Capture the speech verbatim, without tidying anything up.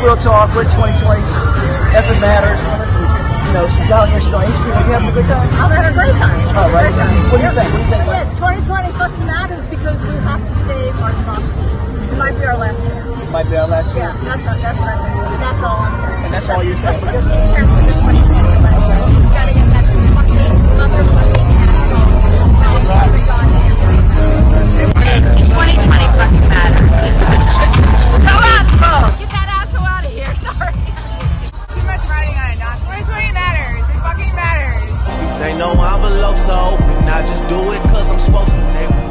Real talk, we're twenty twenties, effing matters. You know, she's out here, she's on Instagram. Are you having a good time? I'm having a great time. All right. What do you think? What do you think? Yes, twenty twenty fucking matters because we have to save our democracy. It might be our last chance. It might be our last chance. Yeah, that's, that's what I'm saying. And that's all I'm saying. And that's all you're saying. We gotta get back to the fucking motherfucking assholes. twenty twenty fucking matters. Go out, folks! Get that asshole out of here, sorry. Too much riding on it now. twenty twenty matters. It fucking matters. These ain't no envelopes to open. I just do it cause I'm supposed to, nigga.